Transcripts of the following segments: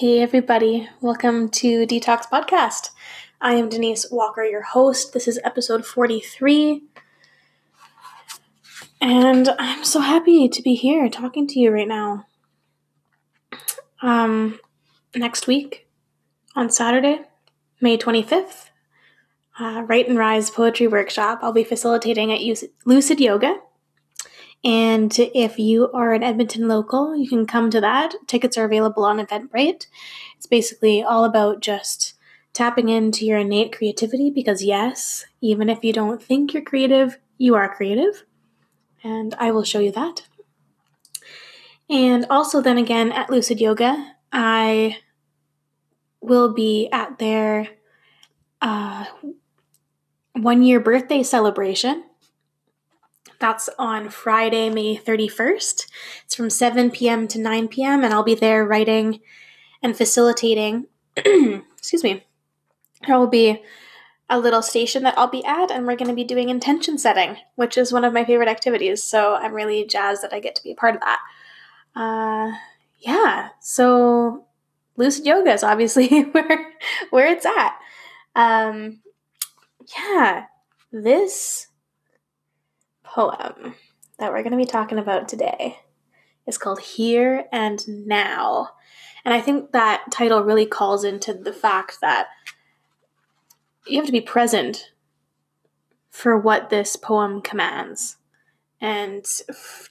Hey everybody, welcome to Detox Podcast. I am Denise Walker, your host. This is episode 43, and I'm so happy to be here talking to you right now. Next week, on Saturday, May 25th, Write and Rise Poetry Workshop. I'll be facilitating at Lucid Yoga. And if you are an Edmonton local, you can come to that. Tickets are available on Eventbrite. It's basically all about just tapping into your innate creativity because, yes, even if you don't think you're creative, you are creative. And I will show you that. And also then again at Lucid Yoga, I will be at their 1-year birthday celebration. That's on Friday, May 31st. It's from 7 p.m. to 9 p.m. and I'll be there writing and facilitating. Excuse me. There will be a little station that I'll be at, and we're going to be doing intention setting, which is one of my favorite activities. So I'm really jazzed that I get to be a part of that. So Lucid Yoga is obviously where it's at. This poem that we're going to be talking about today is called Here and Now. And I think that title really calls into the fact that you have to be present for what this poem commands and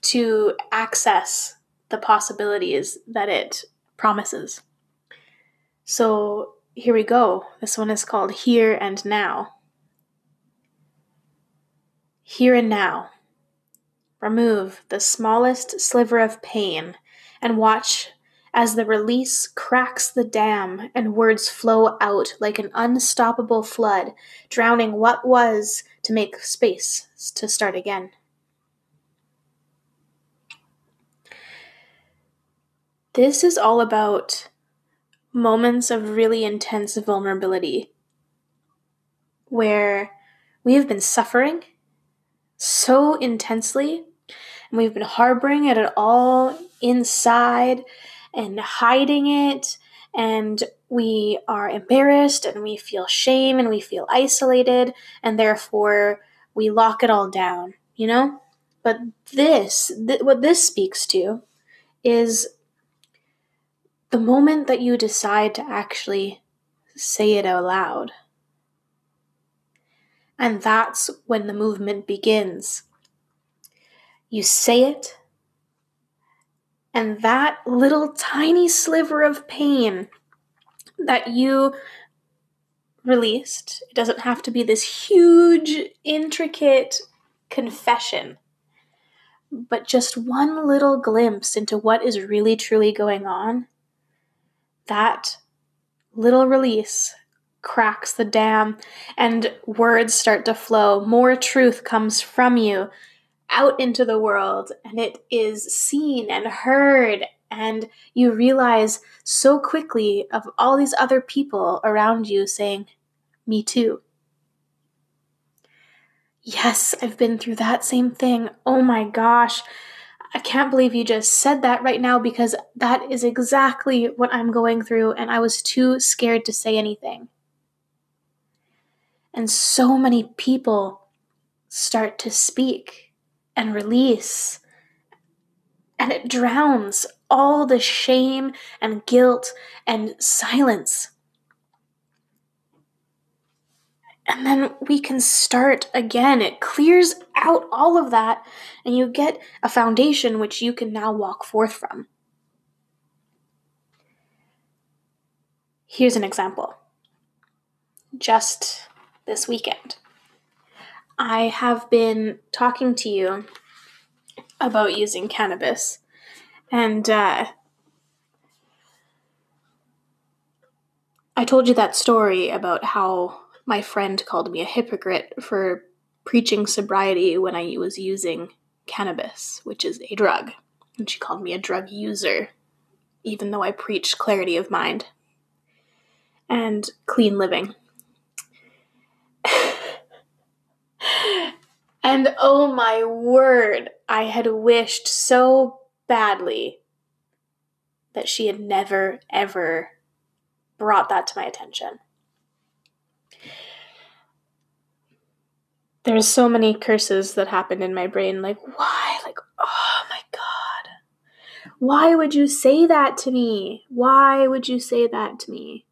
to access the possibilities that it promises. So here we go. This one is called Here and Now. Here and now, remove the smallest sliver of pain and watch as the release cracks the dam and words flow out like an unstoppable flood, drowning what was to make space to start again. This is all about moments of really intense vulnerability where we have been suffering so intensely, and we've been harboring it all inside and hiding it, and we are embarrassed and we feel shame and we feel isolated, and therefore we lock it all down, you know? But what this speaks to is the moment that you decide to actually say it out loud. And that's when the movement begins. You say it, and that little tiny sliver of pain that you released, it doesn't have to be this huge, intricate confession, but just one little glimpse into what is really, truly going on, that little release cracks the dam and words start to flow. More truth comes from you out into the world, and it is seen and heard, and you realize so quickly of all these other people around you saying, "Me too. Yes, I've been through that same thing. Oh my gosh, I can't believe you just said that right now because that is exactly what I'm going through, and I was too scared to say anything." And so many people start to speak and release, and it drowns all the shame and guilt and silence. And then we can start again. It clears out all of that, and you get a foundation which you can now walk forth from. Here's an example. Just this weekend, I have been talking to you about using cannabis, and I told you that story about how my friend called me a hypocrite for preaching sobriety when I was using cannabis, which is a drug, and she called me a drug user, even though I preached clarity of mind and clean living. And oh my word, I had wished so badly that she had never, ever brought that to my attention. There's so many curses that happened in my brain. Like, why? Like, oh my God. Why would you say that to me? Why would you say that to me?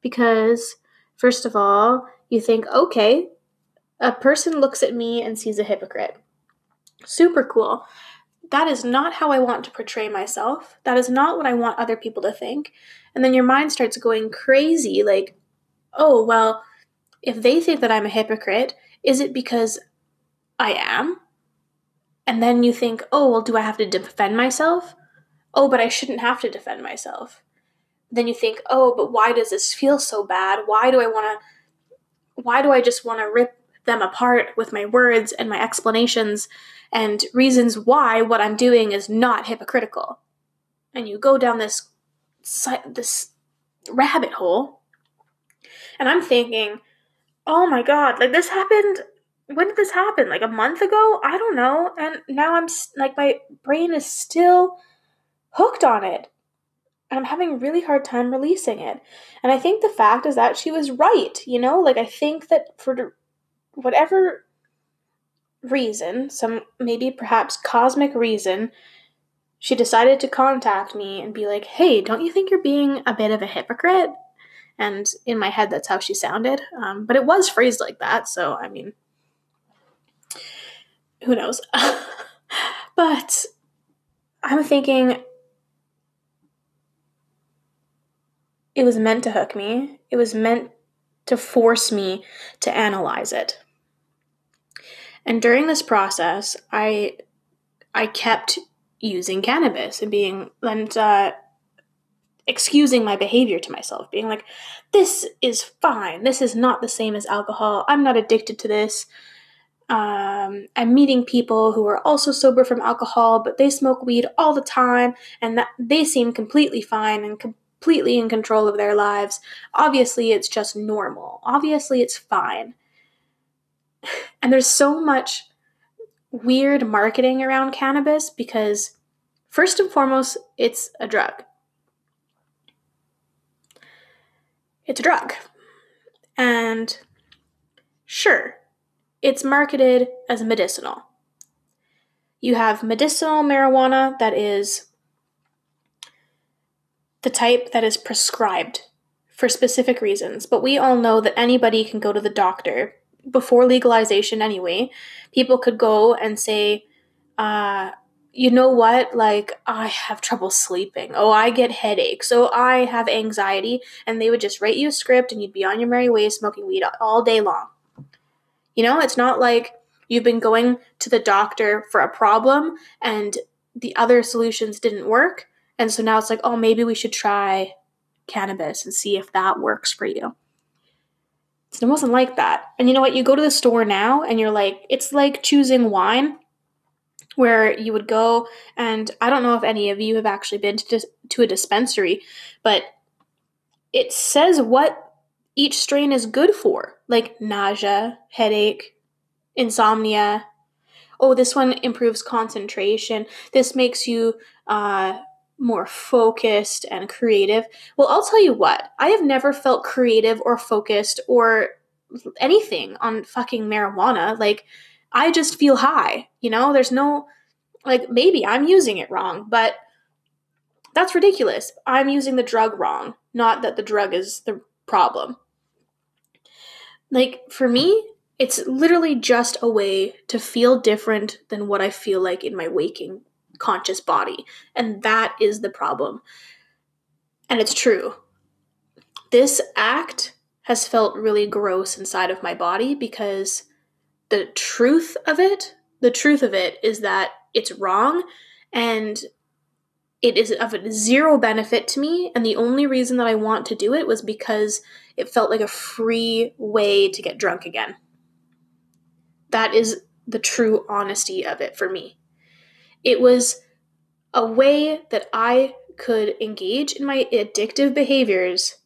Because, first of all, you think, okay, a person looks at me and sees a hypocrite. Super cool. That is not how I want to portray myself. That is not what I want other people to think. And then your mind starts going crazy, like, oh, well, if they think that I'm a hypocrite, is it because I am? And then you think, oh, well, do I have to defend myself? Oh, but I shouldn't have to defend myself. Then you think, oh, but why does this feel so bad? Why do I just want to rip them apart with my words and my explanations and reasons why what I'm doing is not hypocritical? And you go down this rabbit hole, and I'm thinking, oh my God, like this happened, when did this happen? Like a month ago? I don't know. And now I'm like, my brain is still hooked on it. And I'm having a really hard time releasing it. And I think the fact is that she was right, you know? Like, I think that for whatever reason, perhaps cosmic reason, she decided to contact me and be like, hey, don't you think you're being a bit of a hypocrite? And in my head, that's how she sounded. But it was phrased like that, so, I mean, who knows? But I'm thinking, it was meant to hook me. It was meant to force me to analyze it. And during this process, I kept using cannabis and excusing my behavior to myself, being like, this is fine. This is not the same as alcohol. I'm not addicted to this. I'm meeting people who are also sober from alcohol, but they smoke weed all the time, and that they seem completely fine and completely in control of their lives. Obviously, it's just normal. Obviously, it's fine. And there's so much weird marketing around cannabis because, first and foremost, it's a drug. It's a drug. And sure, it's marketed as medicinal. You have medicinal marijuana that is the type that is prescribed for specific reasons. But we all know that anybody can go to the doctor before legalization anyway. People could go and say, you know what, like, I have trouble sleeping. Oh, I get headaches. Oh, I have anxiety. And they would just write you a script and you'd be on your merry way smoking weed all day long. You know, it's not like you've been going to the doctor for a problem and the other solutions didn't work. And so now it's like, oh, maybe we should try cannabis and see if that works for you. It wasn't like that. And you know what? You go to the store now and you're like, it's like choosing wine, where you would go, and I don't know if any of you have actually been to a dispensary, but it says what each strain is good for, like nausea, headache, insomnia. Oh, this one improves concentration. This makes you more focused and creative. Well, I'll tell you what, I have never felt creative or focused or anything on fucking marijuana. Like, I just feel high, you know? There's no, like, maybe I'm using it wrong, but that's ridiculous. I'm using the drug wrong, not that the drug is the problem. Like, for me, it's literally just a way to feel different than what I feel like in my waking conscious body. And that is the problem. And it's true. This act has felt really gross inside of my body because the truth of it is that it's wrong and it is of zero benefit to me. And the only reason that I want to do it was because it felt like a free way to get drunk again. That is the true honesty of it for me. It was a way that I could engage in my addictive behaviors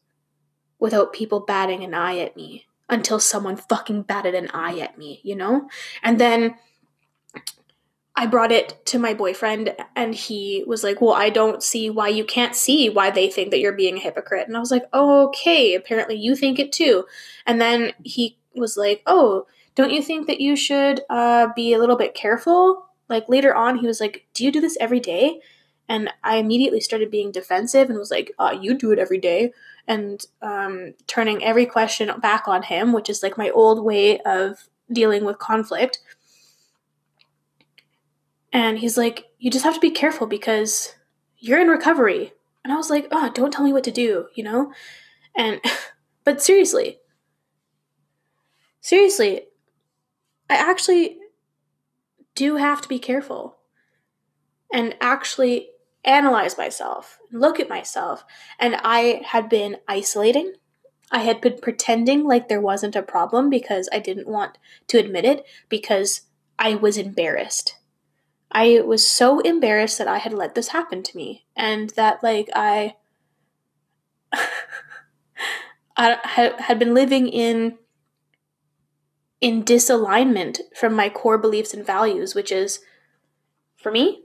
without people batting an eye at me. Until someone fucking batted an eye at me, you know? And then I brought it to my boyfriend and he was like, well, I don't see why you can't see why they think that you're being a hypocrite. And I was like, oh, okay, apparently you think it too. And then he was like, oh, don't you think that you should be a little bit careful? Like later on, he was like, do you do this every day? And I immediately started being defensive and was like, oh, you do it every day. And turning every question back on him, which is like my old way of dealing with conflict. And he's like, you just have to be careful because you're in recovery. And I was like, oh, don't tell me what to do, you know? But seriously, I actually do have to be careful and actually analyze myself, look at myself. And I had been isolating. I had been pretending like there wasn't a problem because I didn't want to admit it because I was embarrassed. I was so embarrassed that I had let this happen to me and that like I had been living in disalignment from my core beliefs and values, which is, for me,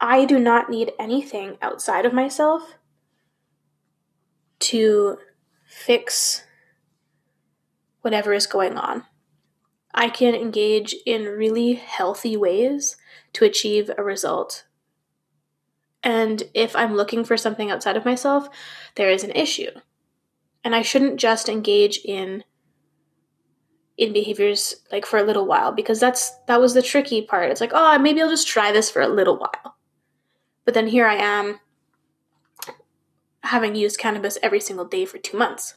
I do not need anything outside of myself to fix whatever is going on. I can engage in really healthy ways to achieve a result. And if I'm looking for something outside of myself, there is an issue. And I shouldn't just engage in behaviors like for a little while, because that was the tricky part. It's like, oh, maybe I'll just try this for a little while. But then here I am having used cannabis every single day for 2 months.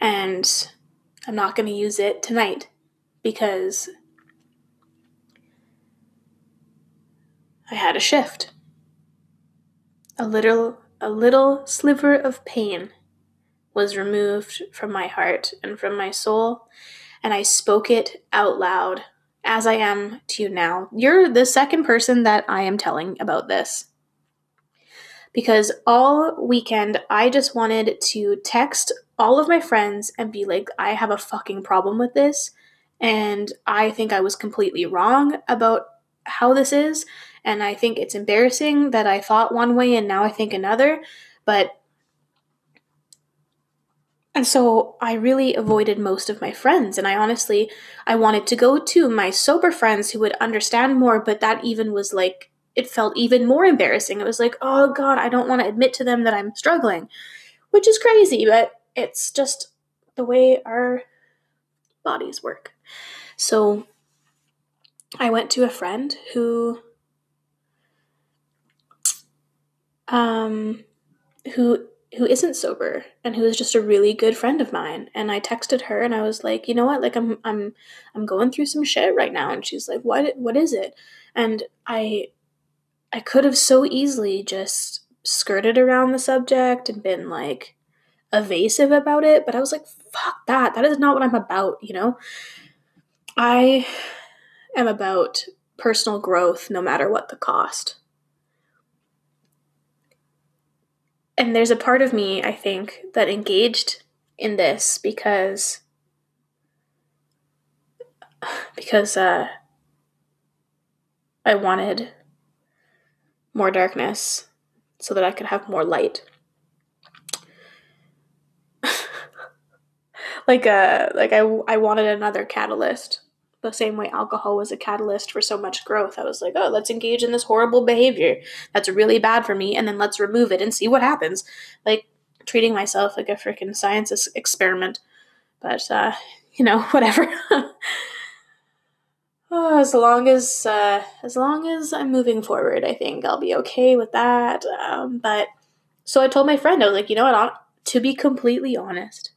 And I'm not going to use it tonight because I had a shift. A little sliver of pain was removed from my heart and from my soul, and I spoke it out loud as I am to you now. You're the second person that I am telling about this. Because all weekend, I just wanted to text all of my friends and be like, I have a fucking problem with this, and I think I was completely wrong about how this is, and I think it's embarrassing that I thought one way and now I think another, and so I really avoided most of my friends, and I wanted to go to my sober friends who would understand more, but that even was like, it felt even more embarrassing. It was like, oh God, I don't want to admit to them that I'm struggling, which is crazy, but it's just the way our bodies work. So I went to a friend who isn't sober and who is just a really good friend of mine. And I texted her and I was like, you know what? Like I'm going through some shit right now. And she's like, what is it? And I could have so easily just skirted around the subject and been like evasive about it, but I was like, fuck that. That is not what I'm about, you know? I am about personal growth no matter what the cost. And there's a part of me, I think, that engaged in this because I wanted more darkness so that I could have more light. I wanted another catalyst. The same way alcohol was a catalyst for so much growth. I was like, oh, let's engage in this horrible behavior that's really bad for me, and then let's remove it and see what happens. Like treating myself like a freaking science experiment. But, you know, whatever. Oh, as long as I'm moving forward, I think I'll be okay with that. So I told my friend, I was like, you know what, to be completely honest,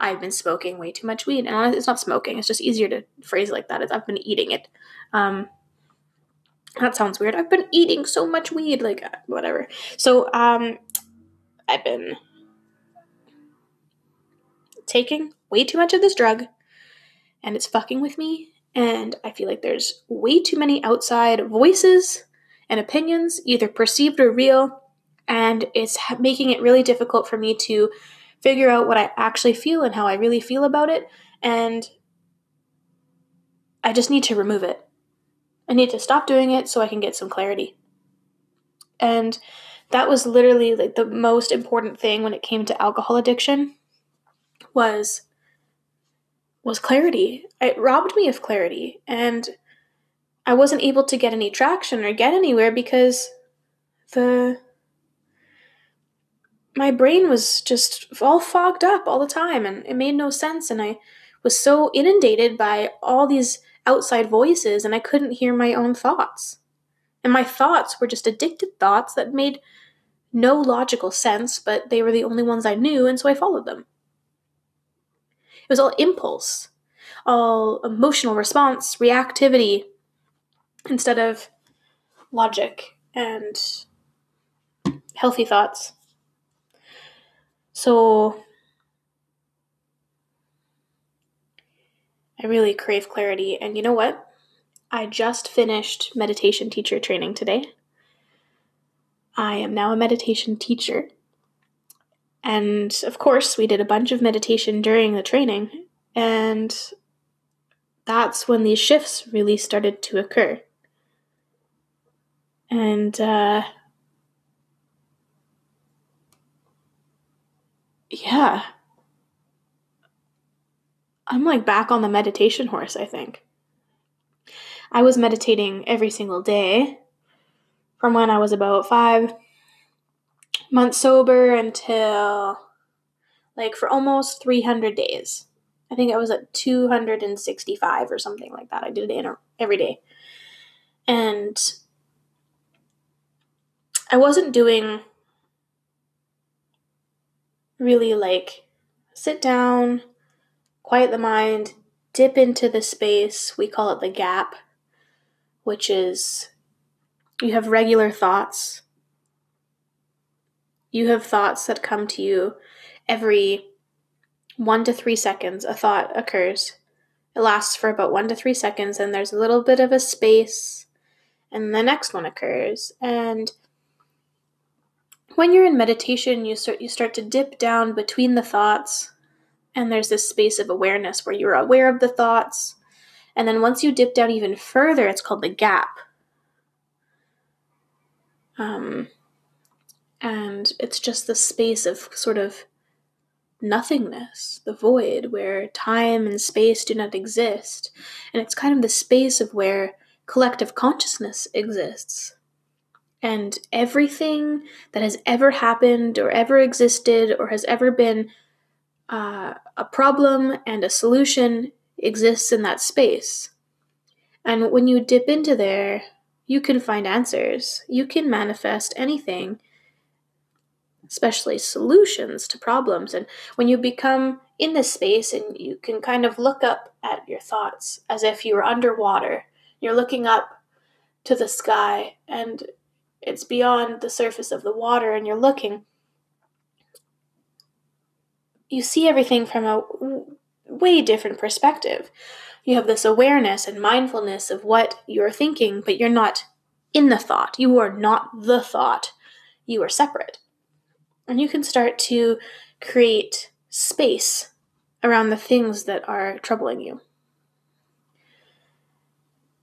I've been smoking way too much weed. And it's not smoking. It's just easier to phrase like that. I've been eating it. That sounds weird. I've been eating so much weed, like whatever. So I've been taking way too much of this drug and it's fucking with me. And I feel like there's way too many outside voices and opinions, either perceived or real, and it's making it really difficult for me to figure out what I actually feel and how I really feel about it, and I just need to remove it. I need to stop doing it so I can get some clarity. And that was literally like the most important thing when it came to alcohol addiction was clarity. It robbed me of clarity, and I wasn't able to get any traction or get anywhere because my brain was just all fogged up all the time, and it made no sense, and I was so inundated by all these outside voices, and I couldn't hear my own thoughts. And my thoughts were just addicted thoughts that made no logical sense, but they were the only ones I knew, and so I followed them. It was all impulse, all emotional response, reactivity, instead of logic and healthy thoughts. So I really crave clarity, and you know what? I just finished meditation teacher training today. I am now a meditation teacher. And of course, we did a bunch of meditation during the training, and that's when these shifts really started to occur. And yeah, I'm like back on the meditation horse, I think. I was meditating every single day from when I was about 5 months sober until like for almost 300 days. I think I was at 265 or something like that. I did it every day. And I wasn't doing really like sit down, quiet the mind, dip into the space. We call it the gap, which is you have regular thoughts. You have thoughts that come to you every 1 to 3 seconds. A thought occurs. It lasts for about 1 to 3 seconds, and there's a little bit of a space, and the next one occurs. And when you're in meditation, you start to dip down between the thoughts, and there's this space of awareness where you're aware of the thoughts. And then once you dip down even further, it's called the gap. And it's just the space of sort of nothingness, the void, where time and space do not exist. And it's kind of the space of where collective consciousness exists. And everything that has ever happened or ever existed or has ever been a problem and a solution exists in that space. And when you dip into there, you can find answers. You can manifest anything, especially solutions to problems. And when you become in this space and you can kind of look up at your thoughts as if you were underwater, you're looking up to the sky and it's beyond the surface of the water, and you're looking, you see everything from a way different perspective. You have this awareness and mindfulness of what you're thinking, but you're not in the thought. You are not the thought. You are separate. And you can start to create space around the things that are troubling you.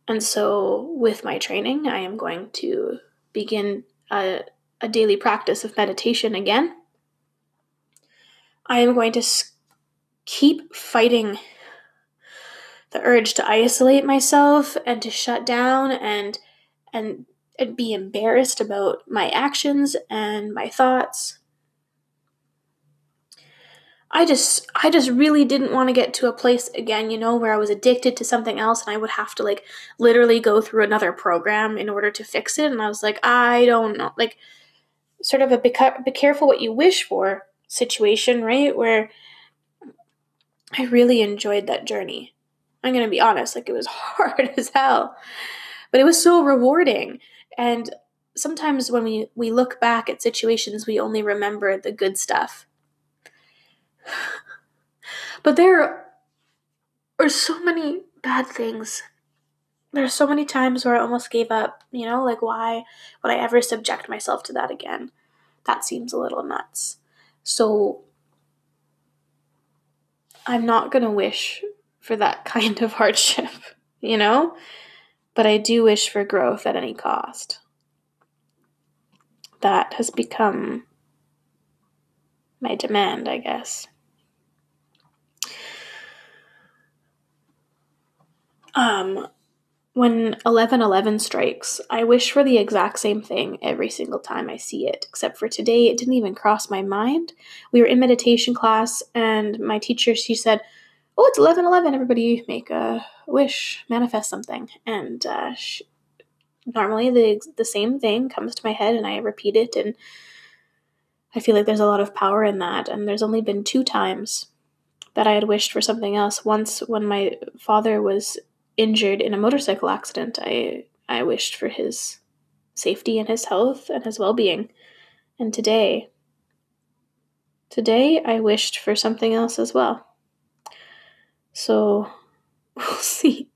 And so with my training, I am going to begin a daily practice of meditation again. I am going to keep fighting the urge to isolate myself and to shut down and be embarrassed about my actions and my thoughts. I just really didn't want to get to a place again, you know, where I was addicted to something else and I would have to like literally go through another program in order to fix it. And I was like, I don't know, like sort of a be careful what you wish for situation, right? Where I really enjoyed that journey. I'm going to be honest, like it was hard as hell, but it was so rewarding. And sometimes when we look back at situations, we only remember the good stuff. But there are so many bad things. There are so many times where I almost gave up, you know, like why would I ever subject myself to that again? That seems a little nuts. So I'm not going to wish for that kind of hardship, you know? But I do wish for growth at any cost. That has become my demand, I guess. When 11:11 strikes, I wish for the exact same thing every single time I see it, except for today, it didn't even cross my mind. We were in meditation class, and my teacher, she said, oh, it's 11:11, everybody make a wish, manifest something. And normally the same thing comes to my head, and I repeat it, and I feel like there's a lot of power in that, and there's only been 2 times that I had wished for something else. Once, when my father was injured in a motorcycle accident, I wished for his safety and his health and his well-being. And today I wished for something else as well. So we'll see.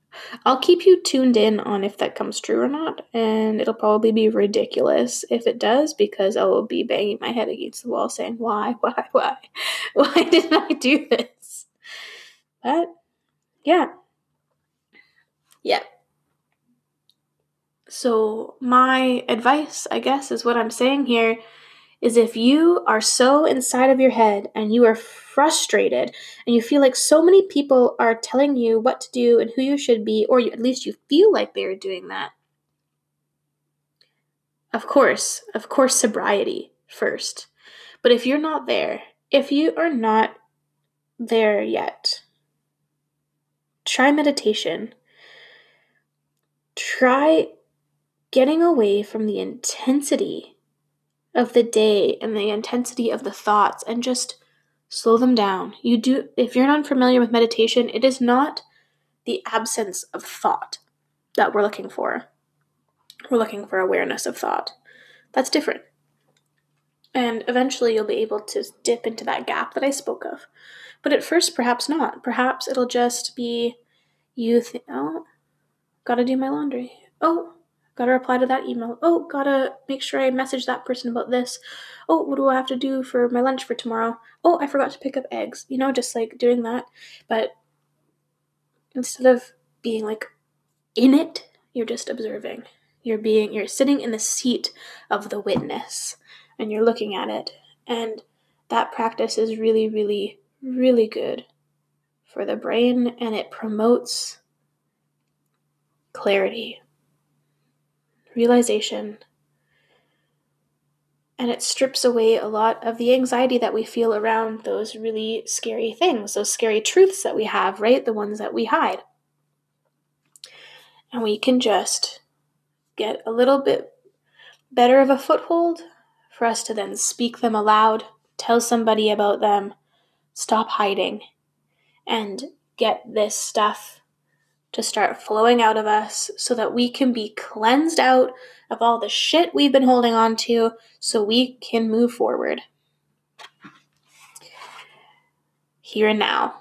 I'll keep you tuned in on if that comes true or not, and it'll probably be ridiculous if it does, because I will be banging my head against the wall saying, why? Why didn't I do this? But yeah. So my advice, I guess, is what I'm saying here is if you are so inside of your head and you are frustrated and you feel like so many people are telling you what to do and who you should be, or at least you feel like they are doing that, of course, sobriety first. But if you're not there, if you are not there yet, try meditation. Try getting away from the intensity of the day and the intensity of the thoughts and just slow them down. If you're not familiar with meditation, it is not the absence of thought that we're looking for. We're looking for awareness of thought. That's different. And eventually you'll be able to dip into that gap that I spoke of. But at first, perhaps not. Perhaps it'll just be you think, oh, gotta do my laundry. Oh, gotta reply to that email. Oh, gotta make sure I message that person about this. Oh, what do I have to do for my lunch for tomorrow? Oh, I forgot to pick up eggs. You know, just like doing that. But instead of being like in it, you're just observing. You're sitting in the seat of the witness and you're looking at it. And that practice is really, really, really good for the brain, and it promotes clarity, realization, and it strips away a lot of the anxiety that we feel around those really scary things, those scary truths that we have, right? The ones that we hide. And we can just get a little bit better of a foothold for us to then speak them aloud, tell somebody about them, stop hiding, and get this stuff to start flowing out of us so that we can be cleansed out of all the shit we've been holding on to so we can move forward. Here and now.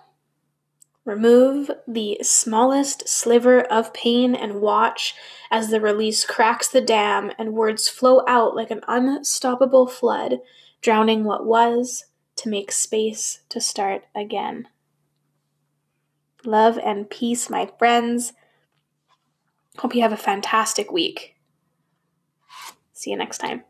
Remove the smallest sliver of pain and watch as the release cracks the dam and words flow out like an unstoppable flood, drowning what was to make space to start again. Love and peace, my friends. Hope you have a fantastic week. See you next time.